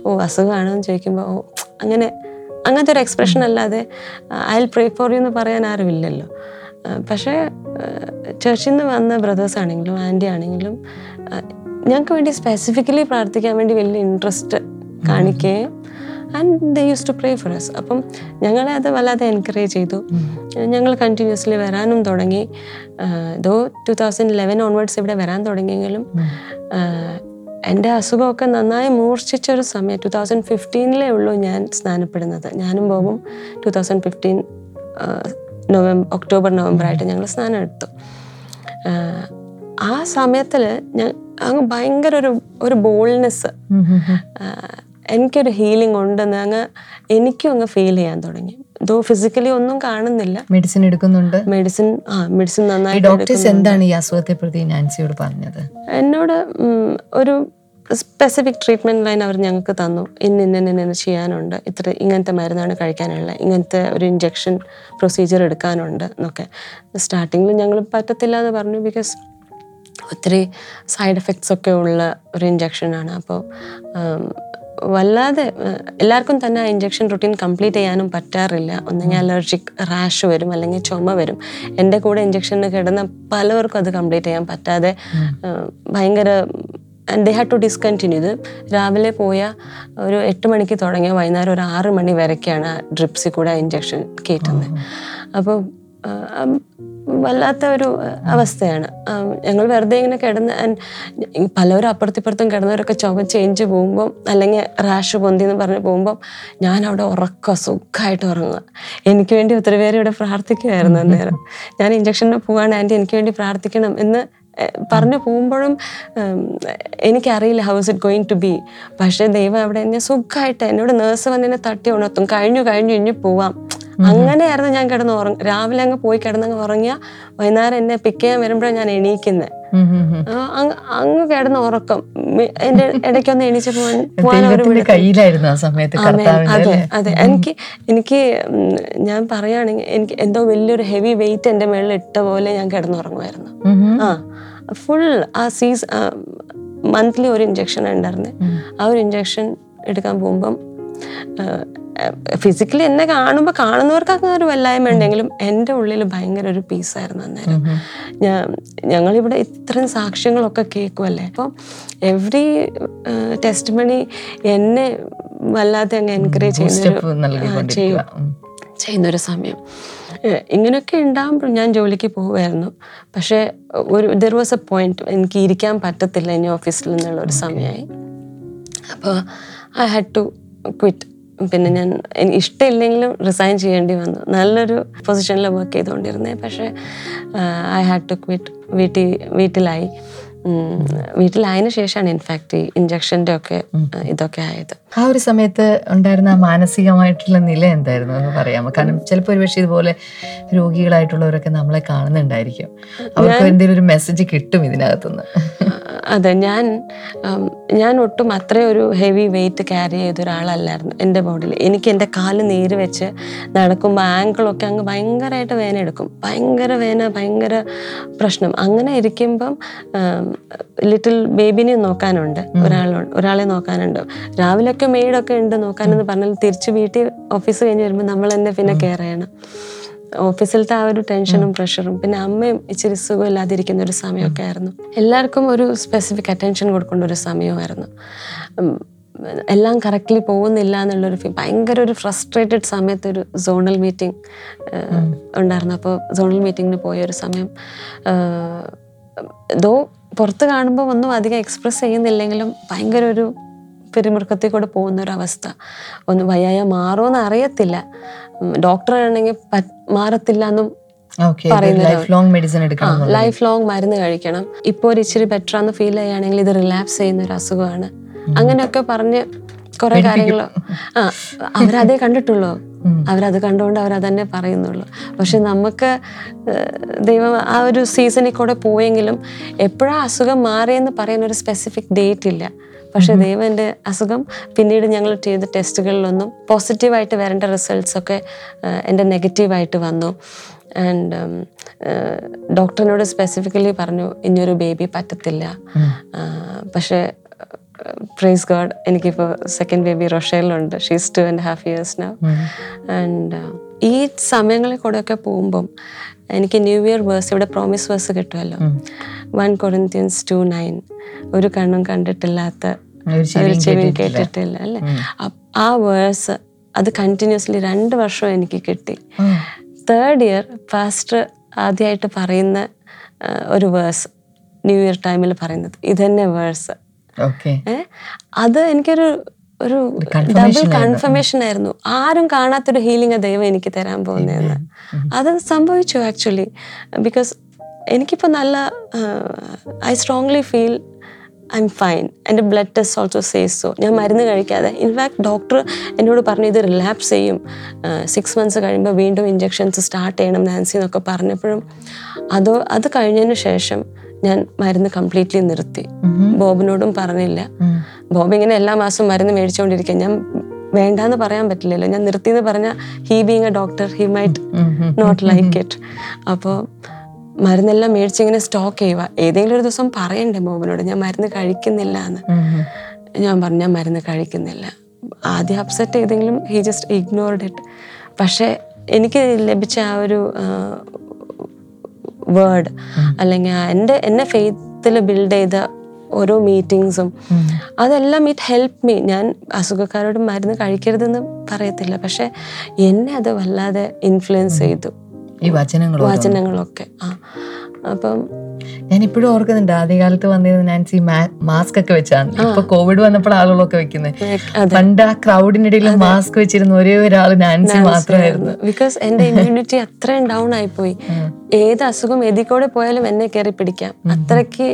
ഓ അസുഖമാണെന്ന് ചോദിക്കുമ്പോൾ ഓ അങ്ങനെ അങ്ങനത്തെ ഒരു എക്സ്പ്രഷൻ അല്ലാതെ I will pray for you എന്ന് പറയാൻ ആരുമില്ലല്ലോ. പക്ഷേ ചർച്ചിൽ നിന്ന് വന്ന ബ്രദേഴ്സ് ആണെങ്കിലും ആൻറ്റി ആണെങ്കിലും ഞങ്ങൾക്ക് വേണ്ടി സ്പെസിഫിക്കലി പ്രാർത്ഥിക്കാൻ വേണ്ടി വലിയ ഇൻട്രസ്റ്റ് കാണിക്കുകയും and they use to pray for us. അപ്പം ഞങ്ങളെ അത് വല്ലാതെ എൻകറേജ് ചെയ്തു. ഞങ്ങൾ കണ്ടിന്യൂസ്ലി വരാനും തുടങ്ങി. Though two thousand eleven onwards ഇവിടെ വരാൻ തുടങ്ങിയെങ്കിലും എൻ്റെ അസുഖമൊക്കെ നന്നായി മൂർച്ഛിച്ചൊരു സമയം ടു തൗസൻഡ് ഫിഫ്റ്റീനിലേ ഉള്ളൂ ഞാൻ സ്നാനപ്പെടുന്നത്. ഞാനും ബോബും two thousand fifteen November October നവംബറായിട്ട് ഞങ്ങൾ സ്നാനം എടുത്തു. ആ സമയത്തിൽ ഞാൻ അങ്ങ് ഭയങ്കര ഒരു ഒരു ബോൾഡ്നെസ് എനിക്കൊരു ഹീലിംഗ് ഉണ്ടെന്ന് അങ്ങ് എനിക്കും അങ്ങ് ഫീൽ ചെയ്യാൻ തുടങ്ങി. ദോ ഫിസിക്കലി ഒന്നും കാണുന്നില്ല. മെഡിസിൻ എടുക്കുന്നുണ്ട്. മെഡിസിൻ ആ മെഡിസിൻ നന്നായി. ഡോക്ടേഴ്സ് എന്താണ് ഈ അസുഖത്തെ പ്രതി നാൻസിയോട് പറഞ്ഞത്? എന്നോട് ഒരു സ്പെസിഫിക് ട്രീറ്റ്മെൻറ്റ് ലൈൻ അവർ ഞങ്ങൾക്ക് തന്നു. ഇന്ന് ഇന്ന ഇന്ന ചെയ്യാനുണ്ട്, ഇത്ര ഇങ്ങനത്തെ മരുന്നാണ് കഴിക്കാനുള്ളത്, ഇങ്ങനത്തെ ഒരു ഇഞ്ചക്ഷൻ പ്രൊസീജിയർ എടുക്കാനുണ്ട് എന്നൊക്കെ. സ്റ്റാർട്ടിങ്ങിൽ ഞങ്ങൾ പറ്റത്തില്ല എന്ന് പറഞ്ഞു. ബിക്കോസ് ഒത്തിരി സൈഡ് എഫക്ട്സ് ഒക്കെ ഉള്ള ഒരു ഇഞ്ചക്ഷനാണ്. അപ്പോൾ വല്ലാതെ എല്ലാവർക്കും തന്നെ ആ ഇഞ്ചക്ഷൻ റൊട്ടീൻ കംപ്ലീറ്റ് ചെയ്യാനും പറ്റാറില്ല. ഒന്നെങ്കിൽ അലർജിക് റാഷ് വരും, അല്ലെങ്കിൽ ചുമ വരും. എൻ്റെ കൂടെ ഇഞ്ചക്ഷന് കിടന്ന പലവർക്കും അത് കംപ്ലീറ്റ് ചെയ്യാൻ പറ്റാതെ ഭയങ്കര ദേ ഹാഡ് ടു ഡിസ്കണ്ടിന്യൂ. ഇത് രാവിലെ പോയാൽ ഒരു എട്ട് മണിക്ക് തുടങ്ങിയ വൈകുന്നേരം ഒരു ആറ് മണി വരെയൊക്കെയാണ് ആ ഡ്രിപ്സിൽ കൂടെ ആ ഇഞ്ചക്ഷൻ കയറ്റുന്നത്. അപ്പോൾ വല്ലാത്ത ഒരു അവസ്ഥയാണ്. ഞങ്ങൾ വെറുതെ ഇങ്ങനെ കിടന്ന് പലവരും അപ്പുറത്തിപ്പുറത്തും കിടന്നവരൊക്കെ ചുമ ചേഞ്ച് പോകുമ്പം അല്ലെങ്കിൽ റാഷ് പൊന്തി എന്ന് പറഞ്ഞ് പോകുമ്പം ഞാനവിടെ ഉറക്കം സുഖമായിട്ട് ഉറങ്ങുക. എനിക്ക് വേണ്ടി ഒത്തിരി പേര് ഇവിടെ പ്രാർത്ഥിക്കുമായിരുന്നു. അന്നേരം ഞാൻ ഇഞ്ചക്ഷന് പോവാണ്, ആൻറ്റി എനിക്ക് വേണ്ടി പ്രാർത്ഥിക്കണം എന്ന് പറഞ്ഞു പോകുമ്പോഴും എനിക്കറിയില്ല how is it going to be. പക്ഷേ ദൈവം അവിടെ എന്നെ സുഖമായിട്ട് എന്നോട് നേഴ്സ് വന്ന് എന്നെ തട്ടി ഉണർത്തും, കഴിഞ്ഞു കഴിഞ്ഞു ഇനി പോവാം. അങ്ങനെയായിരുന്നു ഞാൻ കിടന്ന് ഉറങ്ങും. രാവിലെ അങ്ങ് പോയി കിടന്നങ്ങ് ഉറങ്ങിയ വൈകുന്നേരം എന്നെ പിക്ക് ചെയ്യാൻ വരുമ്പോഴാണ് ഞാൻ എണീക്കുന്നത്. അങ്ങ് കിടന്ന് ഉറക്കം എന്റെ ഇടയ്ക്കൊന്ന് എണീച്ച് പോവാൻ പോകാൻ അതെ അതെ എനിക്ക് എനിക്ക് ഞാൻ പറയുകയാണെങ്കിൽ എനിക്ക് എന്തോ വലിയൊരു ഹെവി വെയിറ്റ് എന്റെ മേളിൽ ഇട്ട പോലെ ഞാൻ കിടന്നുറങ്ങുമായിരുന്നു. ആ ഫുൾ ആ സീസ് മന്ത്ലി ഒരു ഇഞ്ചക്ഷൻ ഉണ്ടായിരുന്നു. ആ ഒരു ഇഞ്ചക്ഷൻ എടുക്കാൻ പോകുമ്പം ഫിസിക്കലി എന്നെ കാണുമ്പോൾ കാണുന്നവർക്ക് അങ്ങനെ ഒരു വല്ലായ്മ ഉണ്ടെങ്കിലും എൻ്റെ ഉള്ളിൽ ഭയങ്കര ഒരു പീസായിരുന്നു അന്നേരം. ഞാൻ ഞങ്ങളിവിടെ ഇത്രയും സാക്ഷ്യങ്ങളൊക്കെ കേൾക്കുമല്ലേ, അപ്പോൾ എവ്രി ടെസ്റ്റ് മണി എന്നെ വല്ലാതെ അങ്ങ് എൻകറേജ് ചെയ്യുന്ന ചെയ്യുന്നൊരു സമയം. ഇങ്ങനെയൊക്കെ ഉണ്ടാകുമ്പോൾ ഞാൻ ജോലിക്ക് പോവുമായിരുന്നു. പക്ഷേ ഒരു ദെർ വാസ് എ പോയിന്റ് എനിക്ക് ഇരിക്കാൻ പറ്റത്തില്ല ഇനി ഓഫീസിൽ നിന്നുള്ള ഒരു സമയമായി. അപ്പോൾ ഐ ഹാഡ് ടു ക്വിറ്റ് പിന്നെ ഞാൻ ഇഷ്ടമില്ലെങ്കിലും റിസൈൻ ചെയ്യേണ്ടി വന്നു. നല്ലൊരു പൊസിഷനിൽ വർക്ക് ചെയ്തുകൊണ്ടിരുന്നേ. പക്ഷേ ഐ ഹാഡ് ടു ക്വിറ്റ്. വീട്ടിൽ വീട്ടിലായി വീട്ടിലായതിനു ശേഷമാണ് ഇൻഫാക്ട് ഈ ഇഞ്ചക്ഷൻ്റെ ഒക്കെ ഇതൊക്കെ ആയത്. ആ ഒരു സമയത്ത് ഉണ്ടായിരുന്ന മാനസികമായിട്ടുള്ള നില എന്തായിരുന്നു എന്ന് പറയാമോ? കാരണം ചിലപ്പോൾ ഒരുപക്ഷെ ഇതുപോലെ രോഗികളായിട്ടുള്ളവരൊക്കെ നമ്മളെ കാണുന്നുണ്ടായിരിക്കും. അവർക്ക് എന്തെങ്കിലും ഒരു മെസ്സേജ് കിട്ടും ഇതിനകത്തുനിന്ന്. അതെ, ഞാൻ ഞാൻ ഒട്ടും അത്രയും ഒരു ഹെവി വെയിറ്റ് ക്യാരി ചെയ്തൊരാളല്ലായിരുന്നു എൻ്റെ ബോഡിയിൽ. എനിക്ക് എൻ്റെ കാല് നീര് വെച്ച് നടക്കുമ്പോൾ ആങ്കിളൊക്കെ അങ്ങ് ഭയങ്കരമായിട്ട് വേദന എടുക്കും. ഭയങ്കര വേദന, ഭയങ്കര പ്രശ്നം. അങ്ങനെ ഇരിക്കുമ്പം ലിറ്റിൽ ബേബിനെ നോക്കാനുണ്ട്, ഒരാളുണ്ട്, ഒരാളെ നോക്കാനുണ്ട്. രാവിലെയൊക്കെ മെയ്ഡൊക്കെ ഉണ്ട് നോക്കാനെന്ന് പറഞ്ഞാൽ തിരിച്ച് വീട്ടിൽ ഓഫീസ് കഴിഞ്ഞ് വരുമ്പോൾ നമ്മൾ തന്നെ പിന്നെ കെയർ ചെയ്യണം. ഓഫീസിലത്തെ ആ ഒരു ടെൻഷനും പ്രഷറും, പിന്നെ അമ്മയും ഇച്ചിരി സുഖമില്ലാതിരിക്കുന്ന ഒരു സമയമൊക്കെ ആയിരുന്നു. എല്ലാവർക്കും ഒരു സ്പെസിഫിക് അറ്റൻഷൻ കൊടുക്കേണ്ട ഒരു സമയമായിരുന്നു. എല്ലാം കറക്റ്റ്ലി പോകുന്നില്ല എന്നുള്ളൊരു ഭയങ്കര ഒരു ഫ്രസ്ട്രേറ്റഡ് സമയത്ത് ഒരു സോണൽ മീറ്റിംഗ് ഉണ്ടായിരുന്നു. അപ്പോൾ സോണൽ മീറ്റിങ്ങിന് പോയൊരു സമയം, ദോ പുറത്ത് കാണുമ്പോൾ ഒന്നും അധികം എക്സ്പ്രസ് ചെയ്യുന്നില്ലെങ്കിലും ഭയങ്കര ഒരു പിരിമുറുക്കത്തിൽ കൂടെ പോകുന്നൊരവസ്ഥ. ഒന്ന് വയ്യായ മാറുമെന്ന് അറിയത്തില്ല. ഡോക്ടറാണെങ്കിൽ മാറത്തില്ല എന്നും പറയുന്നത്. ലൈഫ് ലോങ് മരുന്ന് കഴിക്കണം. ഇപ്പോൾ ഒരു ഇച്ചിരി ബെറ്റർ ആണെന്ന് ഫീൽ ചെയ്യുകയാണെങ്കിൽ ഇത് റിലാപ്സ് ചെയ്യുന്ന ഒരു അസുഖമാണ്. അങ്ങനെയൊക്കെ പറഞ്ഞ് കുറെ കാര്യങ്ങൾ. ആ, അവരതേ കണ്ടിട്ടുള്ളൂ, അവരത് കണ്ടുകൊണ്ട് അവരതന്നെ പറയുന്നുള്ളൂ. പക്ഷെ നമുക്ക് ദൈവം ആ ഒരു സീസണിൽ കൂടെ പോയെങ്കിലും എപ്പോഴാ അസുഖം മാറിയെന്ന് പറയുന്നൊരു സ്പെസിഫിക് ഡേറ്റ് ഇല്ല. പക്ഷെ ദൈവം എൻ്റെ അസുഖം പിന്നീട് ഞങ്ങൾ ചെയ്ത ടെസ്റ്റുകളിലൊന്നും പോസിറ്റീവായിട്ട് വരേണ്ട റിസൾട്ട്സൊക്കെ എൻ്റെ നെഗറ്റീവായിട്ട് വന്നു. ആൻഡ് ഡോക്ടറിനോട് സ്പെസിഫിക്കലി പറഞ്ഞു ഇനിയൊരു ബേബി പറ്റത്തില്ല. പക്ഷേ പ്രൈസ് ഗോഡ്, എനിക്കിപ്പോൾ സെക്കൻഡ് ബേബി റൊഷേലുണ്ട്. She's two and half years now. And ഈ സമയങ്ങളിൽ കൂടെയൊക്കെ പോകുമ്പം എനിക്ക് ന്യൂ ഇയർ വേഴ്സ്, ഇവിടെ പ്രോമിസ് വേഴ്സ് കിട്ടുമല്ലോ, വൺ കൊറിന്ത്യൻസ് ടു നയൻ ഒരു കണ്ണും കണ്ടിട്ടില്ലാത്ത ഒരു ചെവിയും കേട്ടിട്ടില്ല അല്ലേ, ആ വേഴ്സ് അത് കണ്ടിന്യൂസ്ലി രണ്ട് വർഷം എനിക്ക് കിട്ടി. തേർഡ് ഇയർ പാസ്റ്റർ ആദ്യമായിട്ട് പറയുന്ന ഒരു വേഴ്സ്, ന്യൂ ഇയർ ടൈമിൽ പറയുന്നത് ഇതന്നെ വേഴ്സ്. ഏഹ് അത് എനിക്കൊരു ഒരു ഡബിൾ കൺഫർമേഷൻ ആയിരുന്നു. ആരും കാണാത്തൊരു ഹീലിംഗ് ദൈവം എനിക്ക് തരാൻ പോകുന്നതെന്ന് അത് സംഭവിച്ചു ആക്ച്വലി. ബിക്കോസ് എനിക്കിപ്പോൾ നല്ല I strongly feel I am fine. എൻ്റെ blood test also says so. ഞാൻ മരുന്ന് കഴിക്കാതെ, ഇൻഫാക്ട് ഡോക്ടർ എന്നോട് പറഞ്ഞു ഇത് റിലാപ്സ് ചെയ്യും, സിക്സ് മന്ത്സ് കഴിയുമ്പോൾ വീണ്ടും ഇഞ്ചക്ഷൻസ് സ്റ്റാർട്ട് ചെയ്യണം നാൻസി എന്നൊക്കെ പറഞ്ഞപ്പോഴും അതോ അത് കഴിഞ്ഞതിന് ശേഷം ഞാൻ മരുന്ന് കംപ്ലീറ്റ്ലി നിർത്തി. ബോബിനോടും പറഞ്ഞില്ല. ബോബ് ഇങ്ങനെ എല്ലാ മാസവും മരുന്ന് മേടിച്ചുകൊണ്ടിരിക്കുക. ഞാൻ വേണ്ടാന്ന് പറയാൻ പറ്റില്ലല്ലോ. ഞാൻ നിർത്തിയെന്ന് പറഞ്ഞാൽ he being a doctor he might not like it. അപ്പോൾ മരുന്നെല്ലാം മേടിച്ചിങ്ങനെ സ്റ്റോക്ക് ചെയ്യുക. ഏതെങ്കിലും ഒരു ദിവസം പറയണ്ടേ ബോബിനോട് ഞാൻ മരുന്ന് കഴിക്കുന്നില്ല എന്ന്. ഞാൻ പറഞ്ഞു ഞാൻ മരുന്ന് കഴിക്കുന്നില്ല. ആദ്യം അപ്സെറ്റ് ചെയ്തെങ്കിലും ഹി ജസ്റ്റ് ഇഗ്നോർഡ് ഇറ്റ്. പക്ഷേ എനിക്ക് ലഭിച്ച ആ ഒരു വേർഡ് അല്ലെങ്കിൽ എൻ്റെ എന്നെ ഫെയ്ത്തിൽ ബിൽഡ് ചെയ്ത ഓരോ മീറ്റിങ്സും അതെല്ലാം ഇറ്റ് ഹെൽപ്പ് മീ. ഞാൻ അസുഖക്കാരോട് മരുന്ന് കഴിക്കരുതെന്ന് പറയത്തില്ല, പക്ഷെ എന്നെ അത് വല്ലാതെ ഇൻഫ്ലുവൻസ് ചെയ്തു ഈ വചനങ്ങളൊക്കെ. ആ, അപ്പം ഞാനിപ്പോഴും ഓർക്കുന്നുണ്ട് ആദ്യകാലത്ത് വന്നിരുന്ന നാൻസി മാസ്ക് ഒക്കെ വെച്ചാണ്. ഇപ്പൊ കോവിഡ് വന്നപ്പോൾ ആളുകളൊക്കെ വെക്കുന്നത്. പണ്ട് ആ ക്രൗഡിനിടയിൽ മാസ്ക് വെച്ചിരുന്ന ഒരേ ഒരാൾ നാൻസി മാത്രമായിരുന്നു. ബിക്കോസ് എന്റെ ഇമ്മ്യൂണിറ്റി അത്രയും ഡൗൺ ആയിപ്പോയി. ഏത് അസുഖം എതിക്കൂടെ പോയാലും എന്നെ കയറി പിടിക്കാം. അത്രയ്ക്ക്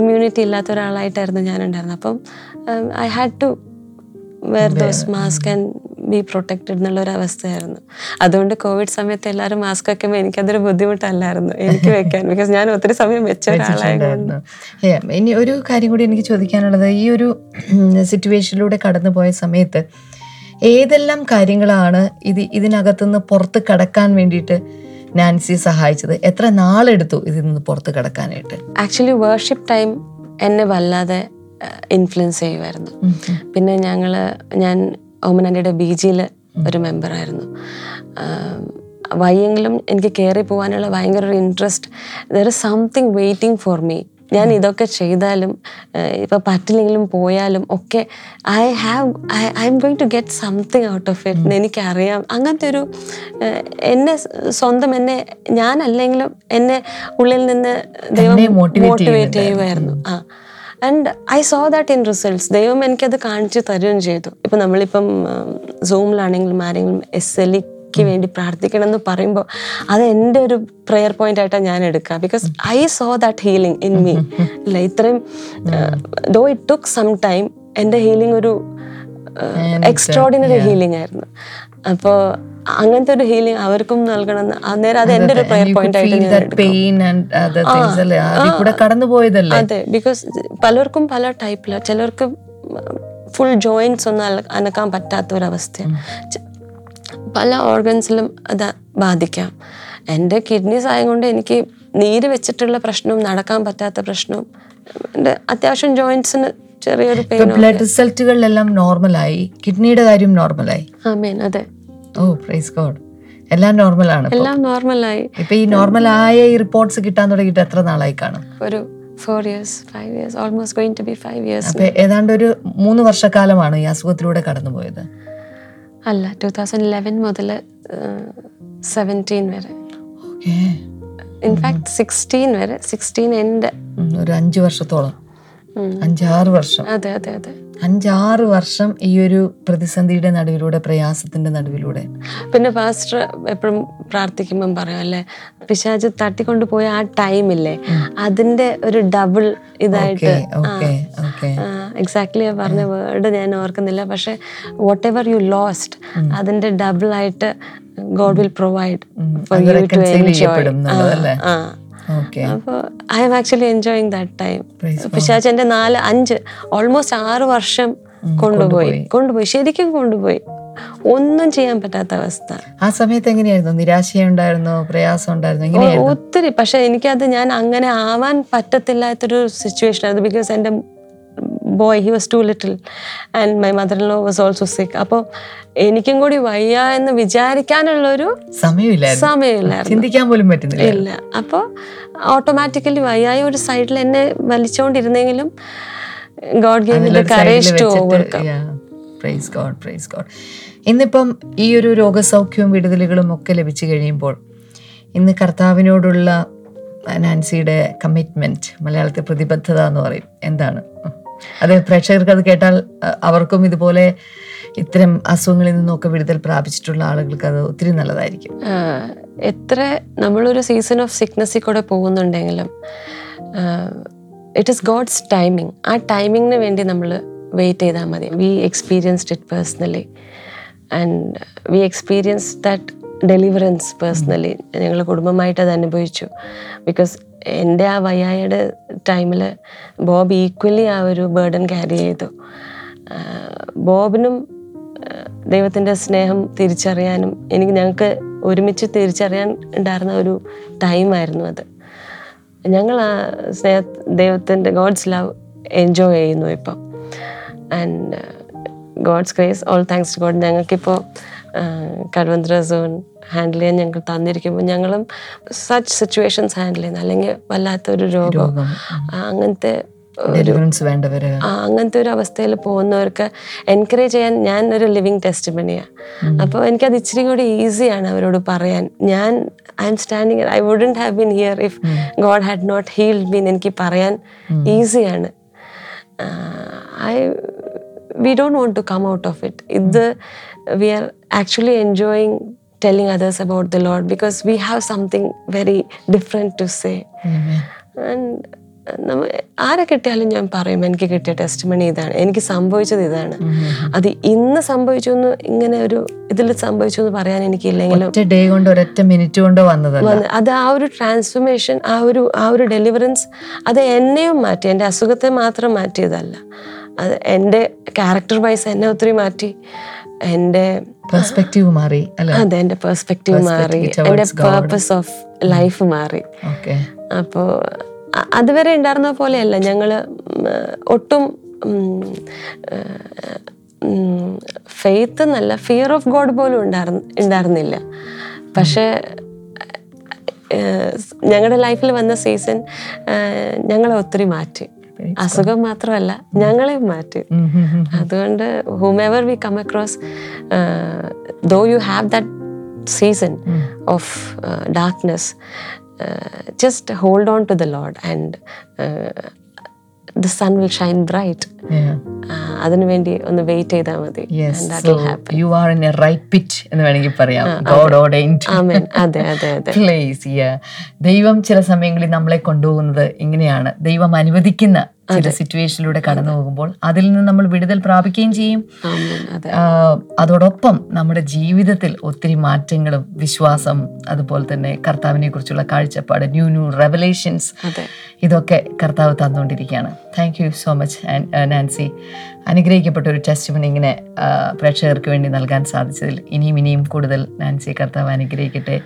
ഇമ്മ്യൂണിറ്റി ഇല്ലാത്ത ഒരാളായിട്ടായിരുന്നു ഞാനുണ്ടായിരുന്നത്. അപ്പം I had to wear those mask and be protected എന്നുള്ളൊരവസ്ഥയായിരുന്നു. അതുകൊണ്ട് കോവിഡ് സമയത്ത് എല്ലാവരും മാസ്ക് വയ്ക്കുമ്പോൾ എനിക്കതൊരു ബുദ്ധിമുട്ടല്ലായിരുന്നു എനിക്ക് വെക്കാൻ. ബിക്കോസ് ഞാൻ ഒത്തിരി സമയം വെച്ച ഒരാളായിരുന്നു. ഇനി ഒരു കാര്യം കൂടി എനിക്ക് ചോദിക്കാനുള്ളത്, ഈ ഒരു സിറ്റുവേഷനിലൂടെ കടന്നു പോയ സമയത്ത് ഏതെല്ലാം കാര്യങ്ങളാണ് ഇത് ഇതിനകത്തുനിന്ന് പുറത്ത് കടക്കാൻ വേണ്ടിയിട്ട് നാൻസി സഹായിച്ചത്? എത്ര നാളെടുത്തു ഇതിൽ നിന്ന് പുറത്ത് കടക്കാനായിട്ട്? ആക്ച്വലി വർഷിപ്പ് ടൈം എന്നെ വല്ലാതെ ഇൻഫ്ലുവൻസ് ചെയ്യുമായിരുന്നു. പിന്നെ ഞങ്ങൾ ഞാൻ ഓമനാൻഡിയുടെ ബി ജിയിൽ ഒരു മെമ്പറായിരുന്നു. വയ്യെങ്കിലും എനിക്ക് കയറി പോകാനുള്ള ഭയങ്കര ഒരു interest. There is something waiting for me. ഞാൻ ഇതൊക്കെ ചെയ്താലും ഇപ്പം പറ്റില്ലെങ്കിലും പോയാലും ഒക്കെ I have I I am going to get something out of it. എനിക്കറിയാം അങ്ങനത്തെ ഒരു എന്നെ സ്വന്തം എന്നെ ഞാനല്ലെങ്കിലും എന്നെ ഉള്ളിൽ നിന്ന് ദൈവം മോട്ടിവേറ്റ് ചെയ്യുമായിരുന്നു. ആ, and I saw that in results. ദൈവം എനിക്കത് കാണിച്ചു തരുകയും ചെയ്തു. ഇപ്പം നമ്മളിപ്പം സൂമിലാണെങ്കിലും ആരെങ്കിലും എസ് എൽ ഇക്ക് വേണ്ടി പ്രാർത്ഥിക്കണം എന്ന് പറയുമ്പോൾ അത് എൻ്റെ ഒരു പ്രെയർ പോയിന്റ് ആയിട്ടാണ് ഞാൻ എടുക്കുക. Because I saw that healing in me. അല്ല ഇത്രയും though it took some time എൻ്റെ ഹീലിംഗ് ഒരു എക്സ്ട്രോഡിനറി ഹീലിംഗ് ആയിരുന്നു. അപ്പോൾ അങ്ങനത്തെ ഒരു ഹീലിംഗ് അവർക്കും നൽകണമെന്ന് അന്നേരം അത് എൻ്റെ ഒരു പ്രെയർ പോയിന്റ് ആയിട്ട്. അതെ, ബിക്കോസ് പലർക്കും പല ടൈപ്പിലാണ്. ചിലർക്ക് ഫുൾ ജോയിൻസ് ഒന്നും അനക്കാൻ പറ്റാത്തൊരവസ്ഥ, പല ഓർഗൻസിലും അത് ബാധിക്കാം. എൻ്റെ കിഡ്നീസ് ആയതുകൊണ്ട് എനിക്ക് നീര് വെച്ചിട്ടുള്ള പ്രശ്നവും നടക്കാൻ പറ്റാത്ത പ്രശ്നവും എൻ്റെ അത്യാവശ്യം ജോയിൻസിന് ചെറിയൊരു പെയിൻ. ബ്ലഡ് റിസൾട്ടുകളിലെല്ലാം നോർമലായി, കിഡ്നിയുടെ കാര്യം നോർമലായി. ആമേൻ. അതെ. Oh praise God. എല്ലാം നോർമലാണ്, എല്ലാം നോർമലായി. ഇപ്പൊ ഈ നോർമലായ ഈ റിപ്പോർട്ട്സ് കിട്ടാൻ തുടങ്ങിയിട്ട് എത്ര നാളായി കാണും? ഒരു four years five years almost going to be five years. അപ്പോൾ ഏതാണ്ട് ഒരു മൂന്ന് വർഷക്കാലമാണ് ഈ അസുഖത്തിലൂടെ കടന്നുപോയത്. അല്ല, ടൂ തൗസൻഡ് ഇലവൻ മുതൽ സെവൻറ്റീൻ വരെ. ഓക്കേ. ഇൻഫാക്ട് സിക്സ്റ്റീൻ വരെ, സിക്സ്റ്റീൻ എൻഡ് ഒരു അഞ്ച് വർഷത്തോളം, അഞ്ചാറ് വർഷം. അതെ അതെ അതെ, അഞ്ചാറ് വർഷം ഈ ഒരു പ്രതിസന്ധിയുടെ നടുവിലൂടെ, പ്രയാസത്തിന്റെ നടുവിലൂടെ. പിന്നെ പാസ്റ്റർ എപ്പോഴും പ്രാർത്ഥിക്കുമ്പം പറയും അല്ലേ, പിശാച് തട്ടിക്കൊണ്ട് പോയ ആ ടൈമില്ലേ അതിന്റെ ഒരു ഡബിൾ ഇതായിട്ട്. എക്സാക്ട്ലി പറഞ്ഞ വേർഡ് ഞാൻ ഓർക്കുന്നില്ല, പക്ഷെ വാട്ട് എവർ യു ലോസ്റ്റ് അതിന്റെ ഡബിൾ ആയിട്ട് God will provide for you to enjoy. അപ്പോൾ I am actually enjoying that time. പിശാച് എൻ്റെ നാല് അഞ്ച് ഓൾമോസ്റ്റ് ആറ് വർഷം കൊണ്ടുപോയി കൊണ്ടുപോയി ശരിക്കും കൊണ്ടുപോയി. ഒന്നും ചെയ്യാൻ പറ്റാത്ത അവസ്ഥ. ആ സമയത്ത് എങ്ങനെയായിരുന്നു? നിരാശയുണ്ടായിരുന്നോ? പ്രയാസം ഉണ്ടായിരുന്നോ? ഒത്തിരി. പക്ഷെ എനിക്കത് ഞാൻ അങ്ങനെ ആവാൻ പറ്റത്തില്ലാത്തൊരു സിറ്റുവേഷൻ ആയിരുന്നു. ബിക്കോസ് എൻ്റെ boy, he was too little and my mother in law was also sick. അപ്പോൾ എനിക്കും കൂടി വയ്യ എന്ന് വിചാരിക്കാനുള്ളൊരു സമയമില്ലായിരുന്നു, ചിന്തിക്കാൻ പോലും പറ്റുന്നില്ല ഇല്ല. അപ്പോൾ ഓട്ടോമാറ്റിക്കലി വയ്യായ ഒരു സൈഡിൽ എന്നെ വലിച്ചുകൊണ്ടിരുന്നെങ്കിലും God gave me the courage to overcome. Praise God, praise God. ഇന്നിപ്പം ഈ ഒരു രോഗസൗഖ്യവും വിടുതലുകളും ഒക്കെ ലഭിച്ചു കഴിയുമ്പോൾ ഇന്ന് കർത്താവിനോടുള്ള നാൻസിയുടെ കമ്മിറ്റ്മെന്റ്, മലയാളത്തിൽ പ്രതിബദ്ധത എന്ന് പറയും, എന്താണ് അത്? പ്രേക്ഷകർക്ക് അത് കേട്ടാൽ അവർക്കും ഇതുപോലെ ഇത്തരം അസുഖങ്ങളിൽ നിന്നൊക്കെ വിടുതൽ പ്രാപിച്ചിട്ടുള്ള ആളുകൾക്ക് അത് ഒത്തിരി നല്ലതായിരിക്കും. എത്ര നമ്മളൊരു സീസൺ ഓഫ് സിക്നസ്സിൽ കൂടെ പോകുന്നുണ്ടെങ്കിലും ഇറ്റ് ഈസ് ഗോഡ്സ് ടൈമിങ്. ആ ടൈമിങ്ങിന് വേണ്ടി നമ്മൾ വെയിറ്റ് ചെയ്താൽ മതി. We experienced it personally and we experience that deliverance personally. ഞങ്ങൾ കുടുംബമായിട്ട് അത് അനുഭവിച്ചു. ബിക്കോസ് എൻ്റെ ആ വയ്യായുടെ ടൈമിൽ ബോബ് ഈക്വലി ആ ഒരു ബേർഡൻ ക്യാരി ചെയ്തു. ബോബിനും ദൈവത്തിൻ്റെ സ്നേഹം തിരിച്ചറിയാനും എനിക്ക് ഞങ്ങൾക്ക് ഒരുമിച്ച് തിരിച്ചറിയാൻ ഉണ്ടായിരുന്ന ഒരു ടൈമായിരുന്നു അത്. ഞങ്ങൾ ആ സ്നേഹ ദൈവത്തിൻ്റെ ഗോഡ്സ് ലവ് എൻജോയ് ചെയ്യുന്നു ഇപ്പം. And God's grace, all thanks to God. ഞങ്ങൾക്കിപ്പോൾ കടവന്ത്ര സോൺ ഹാൻഡിൽ ചെയ്യാൻ ഞങ്ങൾ തന്നിരിക്കുമ്പോൾ ഞങ്ങളും സച്ച് സിറ്റുവേഷൻസ് ഹാൻഡിൽ ചെയ്യുന്നു. അല്ലെങ്കിൽ വല്ലാത്തൊരു രോഗം, അങ്ങനത്തെ അങ്ങനത്തെ ഒരു അവസ്ഥയിൽ പോകുന്നവർക്ക് എൻകറേജ് ചെയ്യാൻ ഞാൻ ഒരു ലിവിങ് ടെസ്റ്റിമണിയാണ്. അപ്പോൾ എനിക്കത് ഇച്ചിരി കൂടി ഈസിയാണ് അവരോട് പറയാൻ. ഞാൻ I am standing, I wouldn't have been here if God had not healed me. എനിക്ക് പറയാൻ ഈസിയാണ്. I we don't want to come out of it. It we are actually enjoying telling others about the Lord because we have something very different to say. Amen. And ആരെ കിട്ടിയാലും ഞാൻ പറയും എനിക്ക് കിട്ടിയ testimony ഇതാണ്, എനിക്ക് സംഭവിച്ചത് ഇതാണ്. അത് ഇന്ന് സംഭവിച്ചു എന്ന് ഇങ്ങനെ ഒരു ഇതിൽ സംഭവിച്ചു എന്ന് പറയാൻ എനിക്കില്ലെങ്കിലും അത് ആ ഒരു ട്രാൻസ്ഫോർമേഷൻ, ആ ഒരു ആ ഒരു ഡെലിവറൻസ്, അത് എന്നെയും മാറ്റി. എൻ്റെ അസുഖത്തെ മാത്രം മാറ്റിയതല്ല, അത് എൻ്റെ ക്യാരക്ടർ വൈസ് എന്നെ ഒത്തിരി മാറ്റി. എൻ്റെ പെർസ്പെക്റ്റീവ് മാറി. അതെ, എൻ്റെ പെർസ്പെക്റ്റീവ് മാറി, എൻ്റെ പേർപ്പസ് ഓഫ് ലൈഫ് മാറി. അപ്പോൾ അതുവരെ ഉണ്ടായിരുന്ന പോലെയല്ല ഞങ്ങൾ. ഒട്ടും ഫെയ്ത്ത് എന്നല്ല, ഫിയർ ഓഫ് ഗോഡ് പോലും ഉണ്ടായിരുന്നില്ല. പക്ഷേ ഞങ്ങളുടെ ലൈഫിൽ വന്ന സീസൺ ഞങ്ങളെ ഒത്തിരി മാറ്റി. അസുഖം മാത്രമല്ല, ഞങ്ങളെയും മാറ്റി. അതുകൊണ്ട് whomever we come across, though you have that season of darkness, Uh, just hold on to the Lord and uh, the sun will shine bright. Yeah. അതിനു വേണ്ടി ഒന്ന് വെയിറ്റ് ചെയ്താൽ മതി. You are in a right pitch എന്ന് വേണമെങ്കിൽ പറയാം. God ordained. Amen. അതെ അതെ അതെ. Please, yeah. ദൈവം ചില സമയങ്ങളിൽ നമ്മളെ കൊണ്ടുപോകുന്നത് ഇങ്ങനെയാണ്. ദൈവം അനുവദിക്കുന്ന ചില സിറ്റുവേഷനിലൂടെ കടന്നു പോകുമ്പോൾ അതിൽ നിന്ന് നമ്മൾ വിടുതൽ പ്രാപിക്കുകയും ചെയ്യും. അതോടൊപ്പം നമ്മുടെ ജീവിതത്തിൽ ഒത്തിരി മാറ്റങ്ങളും വിശ്വാസം, അതുപോലെ തന്നെ കർത്താവിനെ കുറിച്ചുള്ള കാഴ്ചപ്പാട്, ന്യൂ ന്യൂ റെവലേഷൻസ്, ഇതൊക്കെ കർത്താവ് തന്നുകൊണ്ടിരിക്കുകയാണ്. Thank you so much Nancy. അനുഗ്രഹിക്കപ്പെട്ട ഒരു ടെസ്റ്റിമണി ഇങ്ങനെ പ്രേക്ഷകർക്ക് വേണ്ടി നൽകാൻ സാധിച്ചതിൽ ഇനിയും ഇനിയും കൂടുതൽ നാൻസി കർത്താവ് അനുഗ്രഹിക്കട്ടെ.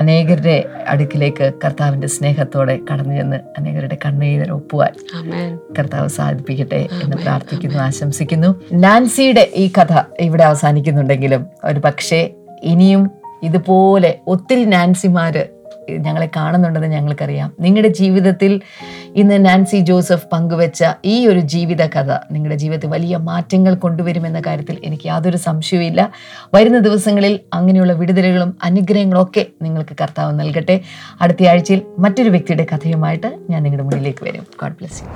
അനേകരുടെ അടുക്കിലേക്ക് കർത്താവിൻ്റെ സ്നേഹത്തോടെ കടന്നു ചെന്ന് അനേകരുടെ കണ്ണീർ ഒപ്പുവാൻ കർത്താവ് സാധിപ്പിക്കട്ടെ എന്ന് പ്രാർത്ഥിക്കുന്നു, ആശംസിക്കുന്നു. നാൻസിയുടെ ഈ കഥ ഇവിടെ അവസാനിക്കുന്നുണ്ടെങ്കിലും ഒരു പക്ഷേ ഇനിയും ഇതുപോലെ ഒത്തിരി നാൻസിമാര് ഞങ്ങളെ കാണുന്നുണ്ടെന്ന് ഞങ്ങൾക്കറിയാം. നിങ്ങളുടെ ജീവിതത്തിൽ ഇന്ന് നാൻസി ജോസഫ് പങ്കുവെച്ച ഈ ഒരു ജീവിത കഥ നിങ്ങളുടെ ജീവിതത്തിൽ വലിയ മാറ്റങ്ങൾ കൊണ്ടുവരുമെന്ന കാര്യത്തിൽ എനിക്ക് യാതൊരു സംശയവും ഇല്ല. വരുന്ന ദിവസങ്ങളിൽ അങ്ങനെയുള്ള വിടുതലുകളും അനുഗ്രഹങ്ങളും ഒക്കെ നിങ്ങൾക്ക് കർത്താവ് നൽകട്ടെ. അടുത്ത ആഴ്ചയിൽ മറ്റൊരു വ്യക്തിയുടെ കഥയുമായിട്ട് ഞാൻ നിങ്ങളുടെ മുന്നിലേക്ക് വരും. God bless you.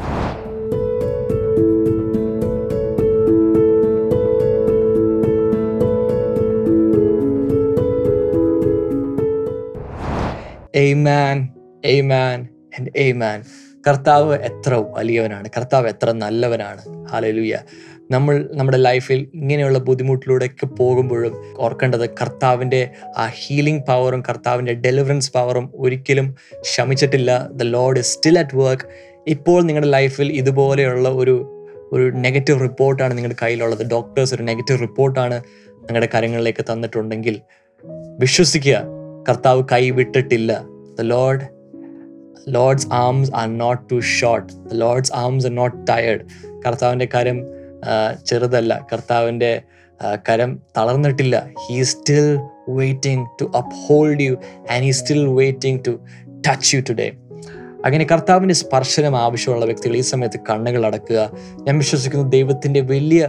Amen, Amen, and Amen. കർത്താവ് എത്ര വലിയവനാണ്, കർത്താവ് എത്ര നല്ലവനാണ്. ഹല്ലേലൂയ. നമ്മൾ നമ്മുടെ ലൈഫിൽ ഇങ്ങനെയുള്ള ബുദ്ധിമുട്ടിലൂടെയൊക്കെ പോകുമ്പോഴും ഓർക്കേണ്ടത് കർത്താവിൻ്റെ ആ ഹീലിംഗ് പവറും കർത്താവിൻ്റെ ഡെലിവറൻസ് പവറും ഒരിക്കലും ശമിച്ചിട്ടില്ല. The Lord is still at work. ഇപ്പോൾ നിങ്ങളുടെ ലൈഫിൽ ഇതുപോലെയുള്ള ഒരു ഒരു നെഗറ്റീവ് റിപ്പോർട്ടാണ് നിങ്ങളുടെ കയ്യിലുള്ളത്. ഡോക്ടേഴ്സ് ഒരു നെഗറ്റീവ് റിപ്പോർട്ടാണ് നിങ്ങളുടെ കാര്യങ്ങളിലേക്ക് തന്നിട്ടുണ്ടെങ്കിൽ വിശ്വസിക്കുക, കർത്താവ് കൈവിട്ടിട്ടില്ല. The Lord, Lord's arms are not too short. The Lord's arms are not tired. കർത്താവിൻ്റെ കരം ചെറുതല്ല, കർത്താവിൻ്റെ കരം തളർന്നിട്ടില്ല. He is still waiting to uphold you and he is still waiting to touch you today. അങ്ങനെ കർത്താവിൻ്റെ സ്പർശനം ആവശ്യമുള്ള വ്യക്തികൾ ഈ സമയത്ത് കണ്ണുകൾ അടക്കുക. ഞാൻ വിശ്വസിക്കുന്നു ദൈവത്തിൻ്റെ വലിയ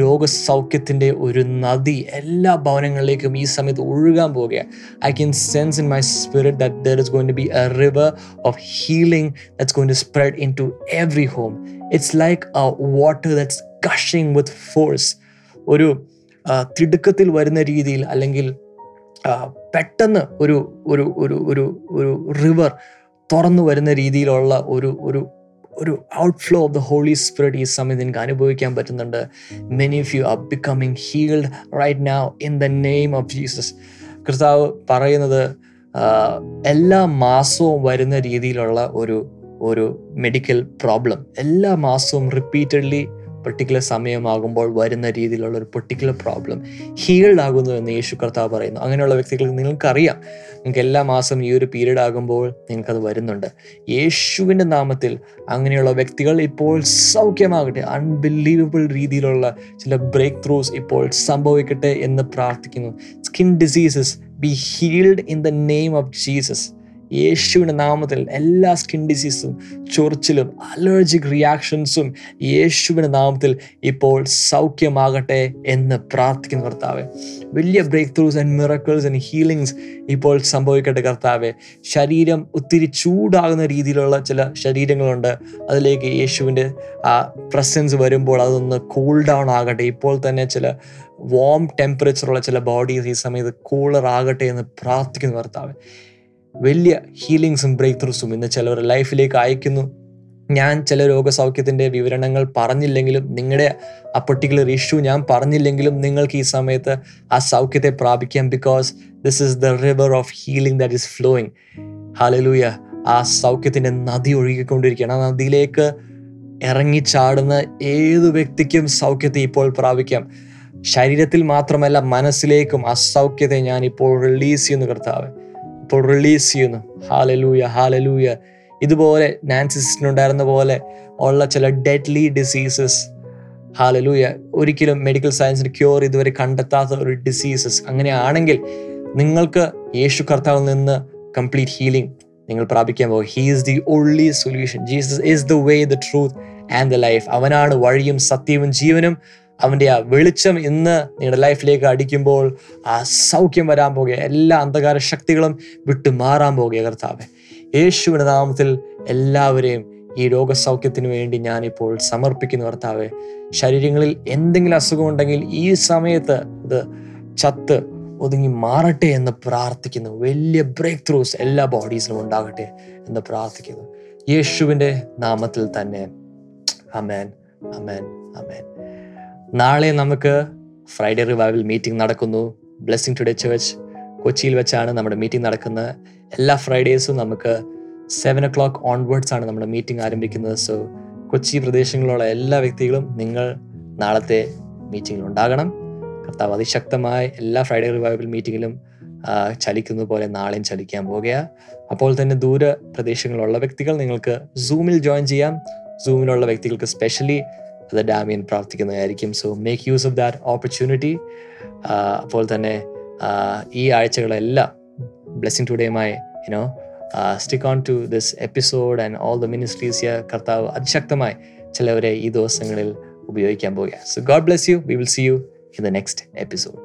രോഗസൗഖ്യത്തിൻ്റെ ഒരു നദി എല്ലാ ഭവനങ്ങളിലേക്കും ഈ സമയത്ത് ഒഴുകാൻ പോവുകയാണ്. I can sense in my spirit that there is going to be a river of healing that's going to spread into every home. It's like a water that's gushing with force. ഒരു തിടുക്കത്തിൽ വരുന്ന രീതിയിൽ അല്ലെങ്കിൽ പെട്ടെന്ന് ഒരു ഒരു ഒരു ഒരു ഒരു റിവർ തുറന്നു വരുന്ന രീതിയിലുള്ള ഒരു ഒരു ഒരു outflow of the holy spirit ഈ സമയത്ത് എനിക്ക് അനുഭവിക്കാൻ പറ്റുന്നുണ്ട്. Many of you are becoming healed right now in the name of Jesus. കർത്താവ് പറയുന്നത് എല്ലാ മാസവും വരുന്ന രീതിയിലുള്ള ഒരു ഒരു മെഡിക്കൽ പ്രോബ്ലം എല്ലാ മാസവും റിപ്പീറ്റഡ്ലി പെർട്ടിക്കുലർ സമയമാകുമ്പോൾ വരുന്ന രീതിയിലുള്ള ഒരു പെർട്ടിക്കുലർ പ്രോബ്ലം ഹീൽഡ് ആകുന്നു എന്ന് യേശു കർത്താവ് പറയുന്നു. അങ്ങനെയുള്ള വ്യക്തികൾക്ക് നിങ്ങൾക്കറിയാം, നിങ്ങൾക്ക് എല്ലാ മാസവും ഈ ഒരു പീരീഡ് ആകുമ്പോൾ നിങ്ങൾക്കത് വരുന്നുണ്ട്. യേശുവിൻ്റെ നാമത്തിൽ അങ്ങനെയുള്ള വ്യക്തികൾ ഇപ്പോൾ സൗഖ്യമാകട്ടെ. അൺബിലീവബിൾ രീതിയിലുള്ള ചില ബ്രേക്ക് ത്രൂസ് ഇപ്പോൾ സംഭവിക്കട്ടെ എന്ന് പ്രാർത്ഥിക്കുന്നു. Skin diseases be healed in the name of Jesus. യേശുവിൻ്റെ നാമത്തിൽ എല്ലാ സ്കിൻ ഡിസീസും ചൊറിച്ചിലും അലർജിക് റിയാക്ഷൻസും യേശുവിൻ്റെ നാമത്തിൽ ഇപ്പോൾ സൗഖ്യമാകട്ടെ എന്ന് പ്രാർത്ഥിക്കുന്നു കർത്താവെ. വലിയ breakthroughs and miracles and healings ഇപ്പോൾ സംഭവിക്കട്ടെ കർത്താവെ. ശരീരം ഒത്തിരി ചൂടാകുന്ന രീതിയിലുള്ള ചില ശരീരങ്ങളുണ്ട്, അതിലേക്ക് യേശുവിൻ്റെ ആ പ്രസൻസ് വരുമ്പോൾ അതൊന്ന് കൂൾ ഡൗൺ ആകട്ടെ. ഇപ്പോൾ തന്നെ ചില വാം ടെമ്പറേച്ചറുള്ള ചില ബോഡീസ് ഈ സമയത്ത് കൂളർ ആകട്ടെ എന്ന് പ്രാർത്ഥിക്കുന്നു കർത്താവെ. വലിയ ഹീലിങ്സും ബ്രേക്ക് ത്രൂസും ഇന്ന് ചിലവർ ലൈഫിലേക്ക് അയക്കുന്നു. ഞാൻ ചില രോഗസൗഖ്യത്തിൻ്റെ വിവരണങ്ങൾ പറഞ്ഞില്ലെങ്കിലും നിങ്ങളുടെ ആ പെർട്ടിക്കുലർ ഇഷ്യൂ ഞാൻ പറഞ്ഞില്ലെങ്കിലും നിങ്ങൾക്ക് ഈ സമയത്ത് ആ സൗഖ്യത്തെ പ്രാപിക്കാം. Because this is the river of healing that is flowing. Hallelujah. ആ സൗഖ്യത്തിൻ്റെ നദി ഒഴുകിക്കൊണ്ടിരിക്കുകയാണ്. ആ നദിയിലേക്ക് ഇറങ്ങിച്ചാടുന്ന ഏത് വ്യക്തിക്കും സൗഖ്യത്തെ ഇപ്പോൾ പ്രാപിക്കാം. ശരീരത്തിൽ മാത്രമല്ല മനസ്സിലേക്കും ആ സൗഖ്യത്തെ ഞാൻ ഇപ്പോൾ റിലീസ് ചെയ്യുന്നു കർത്താവേ, ഇപ്പോൾ റിലീസ് ചെയ്യുന്നു. Hallelujah, hallelujah. ഇതുപോലെ നാൻസിസിനുണ്ടായിരുന്ന പോലെ ഉള്ള ചില ഡെഡ്ലി ഡിസീസസ്, ഹാലലൂയ, ഒരിക്കലും മെഡിക്കൽ സയൻസിന് ക്യൂർ ഇതുവരെ കണ്ടെത്താത്ത ഒരു ഡിസീസസ്, അങ്ങനെയാണെങ്കിൽ നിങ്ങൾക്ക് യേശു കർത്താവിൽ നിന്ന് കംപ്ലീറ്റ് ഹീലിംഗ് നിങ്ങൾ പ്രാപിക്കാൻ പോകും. He is the only solution. Jesus is the way, the truth and the life. അവനാണ് വഴിയും സത്യവും ജീവനും. അവൻ്റെ ആ വെളിച്ചം ഇന്ന് നിങ്ങളുടെ ലൈഫിലേക്ക് അടിക്കുമ്പോൾ ആ സൗഖ്യം വരാൻ പോകുക. എല്ലാ അന്ധകാര ശക്തികളും വിട്ടു മാറാൻ പോകുക കർത്താവെ. യേശുവിൻ്റെ നാമത്തിൽ എല്ലാവരെയും ഈ രോഗസൗഖ്യത്തിന് വേണ്ടി ഞാനിപ്പോൾ സമർപ്പിക്കുന്നു കർത്താവേ. ശരീരങ്ങളിൽ എന്തെങ്കിലും അസുഖമുണ്ടെങ്കിൽ ഈ സമയത്ത് ഇത് ചത്ത് ഒതുങ്ങി മാറട്ടെ എന്ന് പ്രാർത്ഥിക്കുന്നു. വലിയ ബ്രേക്ക് ത്രൂസ് എല്ലാ ബോഡീസിലും ഉണ്ടാകട്ടെ എന്ന് പ്രാർത്ഥിക്കുന്നു യേശുവിൻ്റെ നാമത്തിൽ തന്നെ. അമേൻ, അമേൻ, അമേൻ. നാളെ നമുക്ക് ഫ്രൈഡേ റിവൈവൽ മീറ്റിംഗ് നടക്കുന്നു. ബ്ലെസ്സിംഗ് ടുഡേ ചർച്ച് കൊച്ചിയിൽ വെച്ചാണ് നമ്മുടെ മീറ്റിംഗ് നടക്കുന്നത്. എല്ലാ ഫ്രൈഡേസും നമുക്ക് സെവൻ ഒ ക്ലോക്ക് ഓൺവേർഡ്സ് ആണ് നമ്മുടെ മീറ്റിംഗ് ആരംഭിക്കുന്നത്. സോ കൊച്ചി പ്രദേശങ്ങളിലുള്ള എല്ലാ വ്യക്തികളും നിങ്ങൾ നാളത്തെ മീറ്റിങ്ങിൽ ഉണ്ടാകണം. കർത്താവ് അതിശക്തമായ എല്ലാ ഫ്രൈഡേ റിവൈവൽ മീറ്റിങ്ങിലും ചലിക്കുന്ന പോലെ നാളെയും ചലിക്കാൻ പോകുകയാണ്. അപ്പോൾ തന്നെ ദൂര പ്രദേശങ്ങളിലുള്ള വ്യക്തികൾ നിങ്ങൾക്ക് സൂമിൽ ജോയിൻ ചെയ്യാം. സൂമിലുള്ള വ്യക്തികൾക്ക് സ്പെഷ്യലി അത് ഡാമിയൻ പ്രാർത്ഥിക്കുന്നതായിരിക്കും. So make use of that opportunity. അപ്പോൾ തന്നെ ഈ ആഴ്ചകളെല്ലാം ബ്ലെസ്സിംഗ് ടുഡേയുമായി you know stick on to this episode and all the ministries here. കർത്താവ് അതിശക്തമായി ചിലവരെ ഈ ദിവസങ്ങളിൽ ഉപയോഗിക്കാൻ പോകുക. So God bless you. We will see you in the next episode.